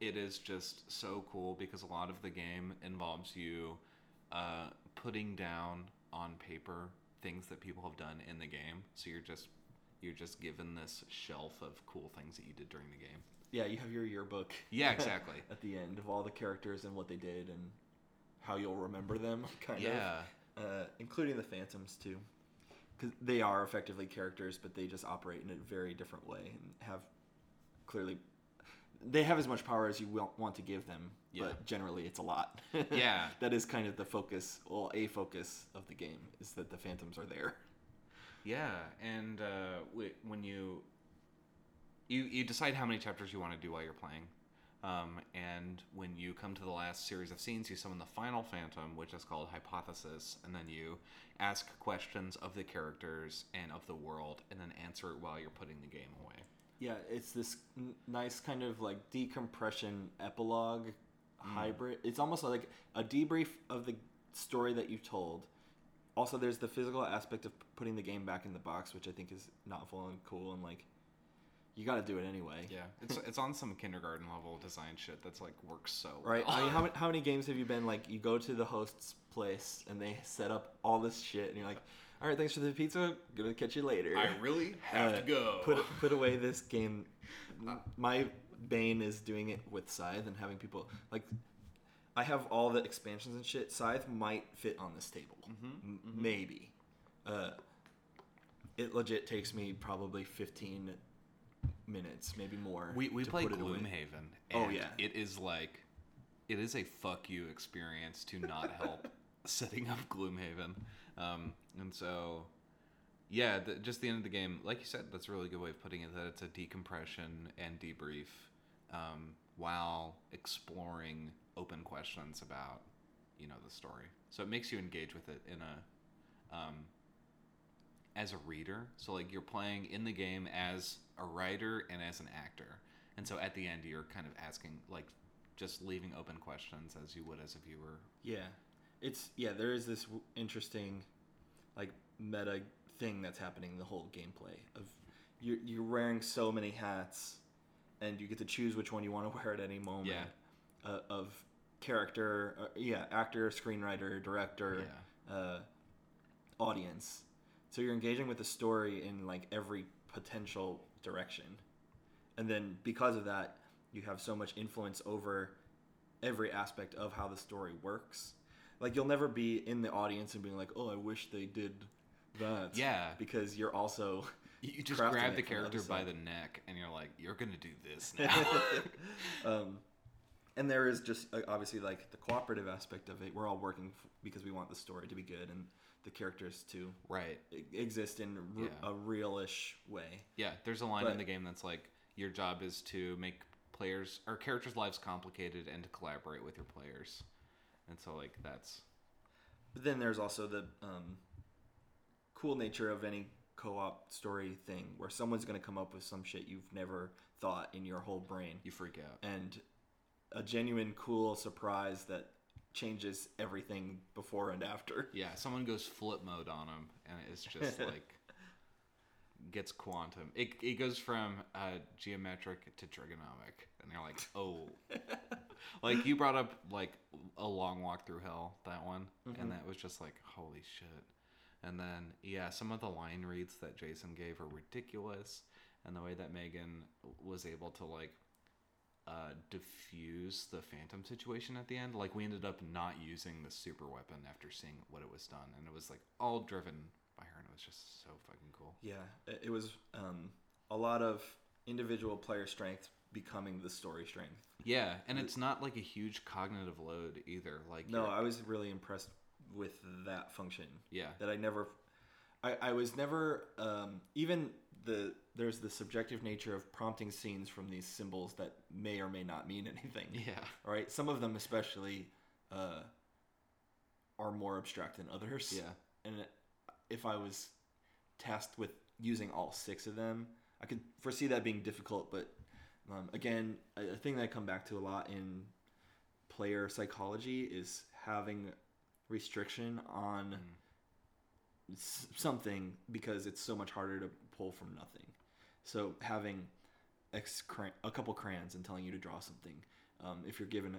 It is just so cool because a lot of the game involves you putting down on paper things that people have done in the game. So you're just given this shelf of cool things that you did during the game. Yeah, you have your yearbook. Yeah, exactly. At the end of all the characters and what they did and how you'll remember them, kind of. Including the Phantoms, too. Because they are effectively characters, but they just operate in a very different way and have clearly... They have as much power as you want to give them, but generally it's a lot. Yeah. That is kind of the focus, well, a focus of the game, is that the Phantoms are there. Yeah, and when you decide how many chapters you want to do while you're playing. And when you come to the last series of scenes, you summon the final Phantom, which is called Hypothesis. And then you ask questions of the characters and of the world, and then answer it while you're putting the game away. Yeah, it's this nice kind of like decompression epilogue hybrid. It's almost like a debrief of the story that you told. Also, there's the physical aspect of putting the game back in the box, which I think is novel and cool and like... You got to do it anyway. Yeah, it's on some kindergarten level design shit that's like works so well. Right. I mean, how many games have you been like? You go to the host's place and they set up all this shit, and you're like, all right, thanks for the pizza. Gonna catch you later. I really have to go. Put away this game. My bane is doing it with Scythe and having people like. I have all the expansions and shit. Scythe might fit on this table, maybe. It legit takes me probably 15 minutes, maybe more. We play Gloomhaven. Oh yeah, it is like, it is a fuck you experience to not help setting up Gloomhaven. And so, yeah, just the end of the game, like you said, that's a really good way of putting it, that it's a decompression and debrief while exploring open questions about, you know, the story. So it makes you engage with it in a, as a reader. So, like, you're playing in the game as a writer and as an actor. And so at the end, you're kind of asking, like, just leaving open questions as you would as a viewer. Yeah. It's, yeah, there is this interesting, like, meta thing that's happening in the whole gameplay of you're wearing so many hats and you get to choose which one you want to wear at any moment. Yeah. Of character, actor, screenwriter, director, audience. So you're engaging with the story in, like, every potential direction. And then because of that, you have so much influence over every aspect of how the story works. Like, you'll never be in the audience and being like, oh, I wish they did that. Yeah. Because you're also... You just grab the character by the neck, and you're like, you're going to do this now. And there is just, obviously, like, the cooperative aspect of it. We're all working because we want the story to be good and the characters to exist in a real-ish way. Yeah, there's a line in the game that's like, your job is to make players or characters' lives complicated and to collaborate with your players. And so, like, that's... But then there's also the cool nature of any co-op story thing where someone's going to come up with some shit you've never thought in your whole brain. You freak out. And a genuine cool surprise that changes everything before and after. Yeah, someone goes flip mode on them, and it's just, like, gets quantum. It goes from geometric to trigonomic, and you're like, oh... Like, you brought up, like, A Long Walk Through Hell, that one, and that was just like, holy shit. And then, yeah, some of the line reads that Jason gave are ridiculous, and the way that Megan was able to, like, diffuse the Phantom situation at the end. Like, we ended up not using the super weapon after seeing what it was done, and it was, like, all driven by her, and it was just so fucking cool. Yeah, it was a lot of individual player strength becoming the story strength. Yeah, and it's not like a huge cognitive load either. Like, no, I was really impressed with that function. Yeah, that I was never even there's the subjective nature of prompting scenes from these symbols that may or may not mean anything. Yeah, right. Some of them especially are more abstract than others. Yeah, and if I was tasked with using all six of them, I could foresee that being difficult, but. Again, a thing that I come back to a lot in player psychology is having restriction on something because it's so much harder to pull from nothing. So having a couple crayons and telling you to draw something. If you're given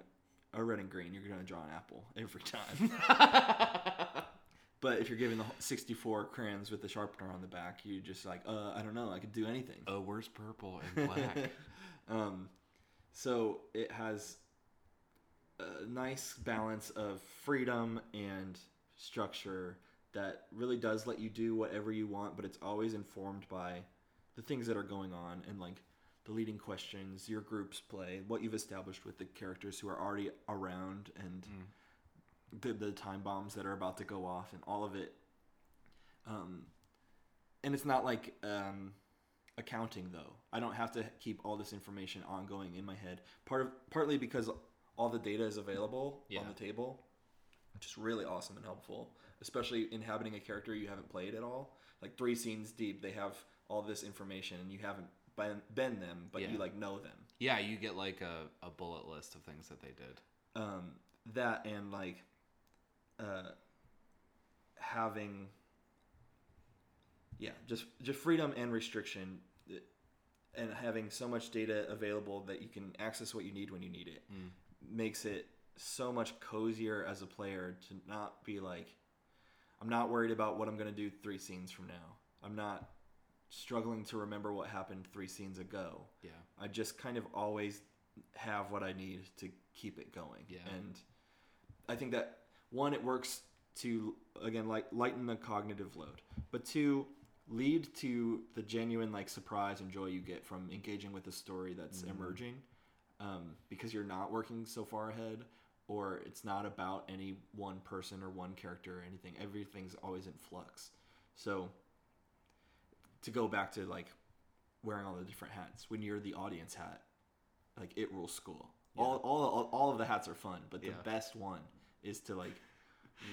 a red and green, you're going to draw an apple every time. But if you're given the 64 crayons with the sharpener on the back, you're just like, I don't know, I could do anything. Oh, where's purple and black? So it has a nice balance of freedom and structure that really does let you do whatever you want, but it's always informed by the things that are going on and, like, the leading questions, your group's play, what you've established with the characters who are already around, and the time bombs that are about to go off, and all of it. And it's not like... accounting, though. I don't have to keep all this information ongoing in my head. Partly because all the data is available on the table, which is really awesome and helpful, especially inhabiting a character you haven't played at all. Like, 3 scenes deep, they have all this information, and you haven't been them, but you, like, know them. Yeah, you get, like, a bullet list of things that they did. That and, like, having... Yeah, just freedom and restriction, and having so much data available that you can access what you need when you need it makes it so much cozier as a player to not be like, I'm not worried about what I'm going to do 3 scenes from now. I'm not struggling to remember what happened 3 scenes ago. Yeah. I just kind of always have what I need to keep it going. Yeah. And I think that, one, it works to, again, lighten the cognitive load. But two, lead to the genuine surprise and joy you get from engaging with a story that's emerging, because you're not working so far ahead, or it's not about any one person or one character or anything. Everything's always in flux. So to go back to wearing all the different hats, when you're the audience hat, it rules school. Yeah. All of the hats are fun, but the best one is to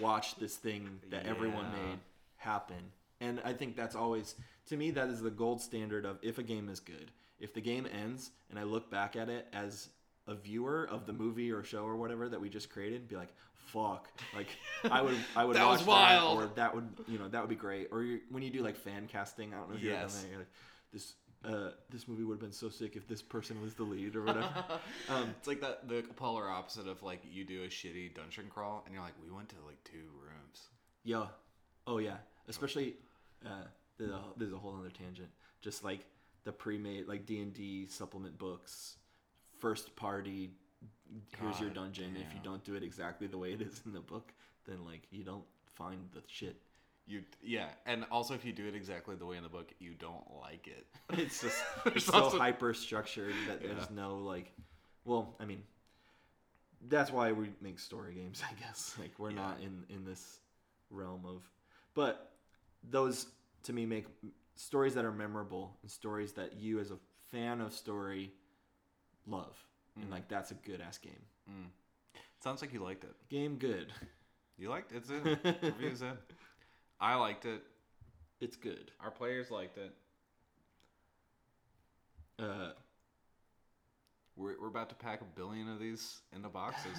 watch this thing that everyone made happen. And I think that's always, to me, that is the gold standard of if a game is good. If the game ends and I look back at it as a viewer of the movie or show or whatever that we just created, and be like, "Fuck!" I would that watch was wild. That, or that would, that would be great. Or when you do fan casting, I don't know if you're done that. You're like, this movie would have been so sick if this person was the lead or whatever. It's like that the polar opposite of you do a shitty dungeon crawl and you're like, we went to 2 rooms. Yeah. Oh yeah. Especially there's a whole other tangent. Just the pre-made D&D supplement books, first party. Here's your dungeon. Damn. If you don't do it exactly the way it is in the book, then you don't find the shit. And also if you do it exactly the way in the book, you don't like it. It's just it's so hyper structured that there's no Well, I mean, that's why we make story games, I guess. We're not in this realm of, but those to me make stories that are memorable and stories that you as a fan of story love, and that's a good ass game. Sounds like you liked it. Game good. You liked it. It's in reviews in. I liked it. It's good. Our players liked it. We're about to pack 1 billion of these into boxes.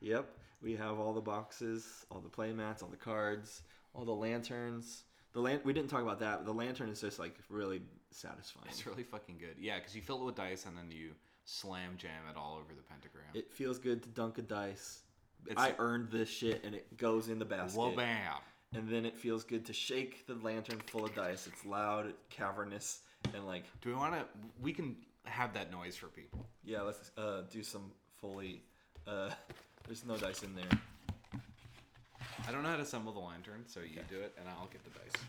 Yep. We have all the boxes, all the play mats, all the cards, all the lanterns. We didn't talk about that, but the lantern is just really satisfying. It's really fucking good. Yeah, because you fill it with dice and then you slam jam it all over the pentagram. It feels good to dunk a dice. I earned this shit and it goes in the basket. Well, bam. And then it feels good to shake the lantern full of dice. It's loud, cavernous, and Do we want to... We can have that noise for people. Yeah, let's do some Foley. There's no dice in there. I don't know how to assemble the lantern, so you do it, and I'll get the dice.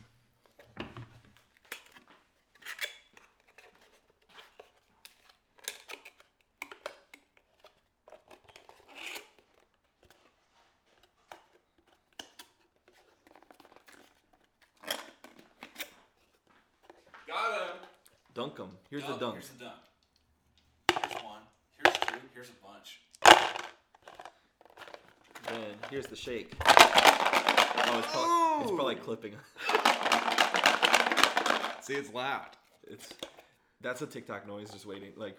Dunk them. Here's the dunk. Here's the dunk. Here's one. Here's two. Here's a bunch. And here's the shake. Oh, it's probably clipping. See, it's loud. That's a TikTok noise just waiting. When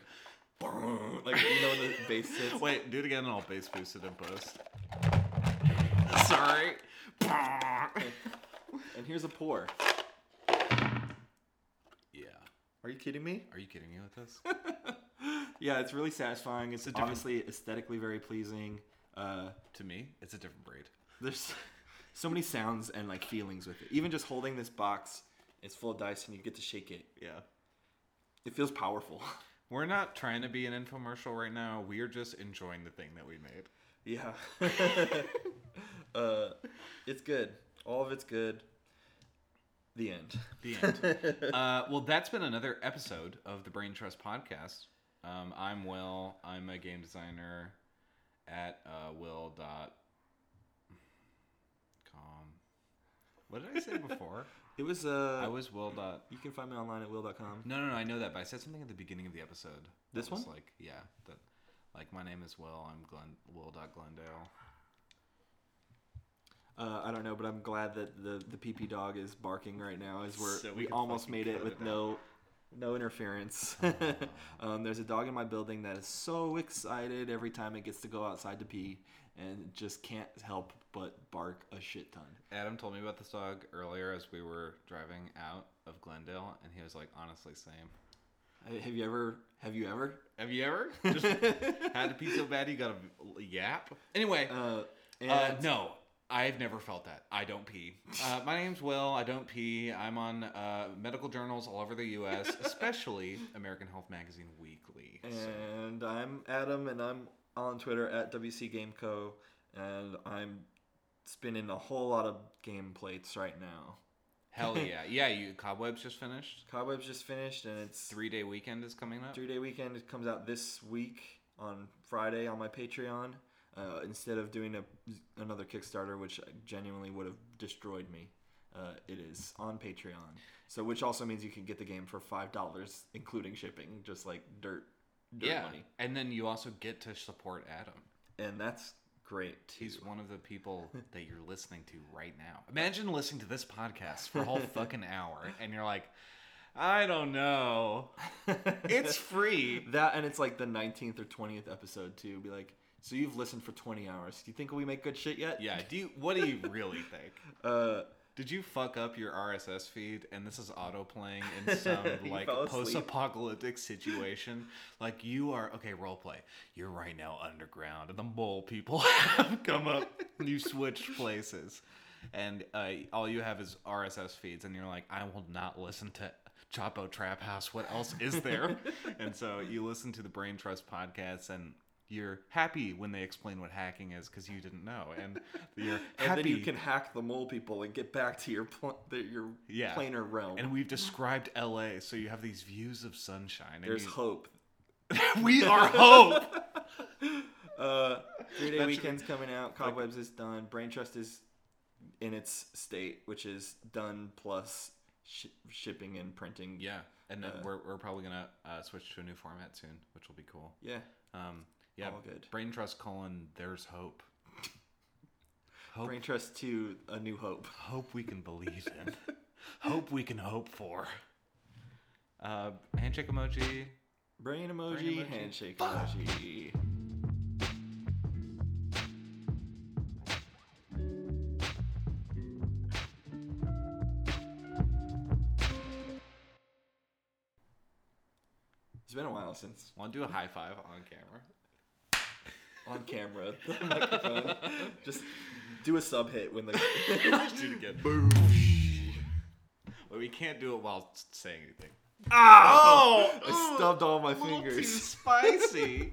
the bass hits. Wait, do it again and I'll bass boost it in post. Sorry. And here's a pour. Are you kidding me? Are you kidding me with this? Yeah, it's really satisfying. It's obviously aesthetically very pleasing. To me, it's a different braid. There's so many sounds and feelings with it. Even just holding this box, it's full of dice and you get to shake it. Yeah. It feels powerful. We're not trying to be an infomercial right now. We are just enjoying the thing that we made. Yeah. It's good. All of it's good. The end. The end. Well, that's been another episode of the Brain Trust Podcast. I'm Will. I'm a game designer at will.com. What did I say before? It was... I was will. You can find me online at will.com. No, I know that, but I said something at the beginning of the episode. This one? My name is Will. I'm will.glendale. I don't know, but I'm glad that the PP dog is barking right now as we almost made it with no interference. There's a dog in my building that is so excited every time it gets to go outside to pee and just can't help but bark a shit ton. Adam told me about this dog earlier as we were driving out of Glendale, and he was like, honestly, same. Have you ever? Just had to pee so bad you got a yap? Anyway. No. I've never felt that. I don't pee. My name's Will. I don't pee. I'm on medical journals all over the U.S., especially American Health Magazine Weekly. And I'm Adam, and I'm on Twitter at WCGameCo, and I'm spinning a whole lot of game plates right now. Hell yeah. Yeah, Cobwebs just finished? Cobwebs just finished, and it's... 3 Day Weekend is coming up? 3 Day Weekend. It comes out this week on Friday on my Patreon. Instead of doing another Kickstarter, which genuinely would have destroyed me, it is on Patreon. So, which also means you can get the game for $5, including shipping, just like dirt money. And then you also get to support Adam. And that's great, too. He's one of the people that you're listening to right now. Imagine listening to this podcast for a whole fucking hour, and you're like... I don't know. It's free. That, and it's like the 19th or 20th episode too. Be like, so you've listened for 20 hours. Do you think we make good shit yet? Yeah. What do you really think? Did you fuck up your RSS feed and this is autoplaying in some like post-apocalyptic situation? Like you are, okay, roleplay. You're right now underground and the mole people have come up and you switch places. And all you have is RSS feeds and you're like, I will not listen to Chapo Trap House, what else is there? And so you listen to the Brain Trust podcast and you're happy when they explain what hacking is because you didn't know. And you're happy. And then you can hack the mole people and get back to your planar realm. And we've described LA, so you have these views of sunshine. And there's hope. We are hope! 3 Day Weekend's coming out. Cobwebs is done. Brain Trust is in its state, which is done plus... shipping and printing. Yeah, and then we're probably gonna switch to a new format soon, which will be cool. Yeah. All good. Brain Trust : there's hope. Brain Trust to a new hope. Hope we can believe in. Hope we can hope for. Handshake emoji. Brain emoji. Handshake emoji. Been a while since. Want to do a high five on camera? On camera, the microphone. Just do a sub hit when the. Just do it again. Boom. Well, we can't do it while saying anything. Ow! I stubbed all my fingers. Too spicy.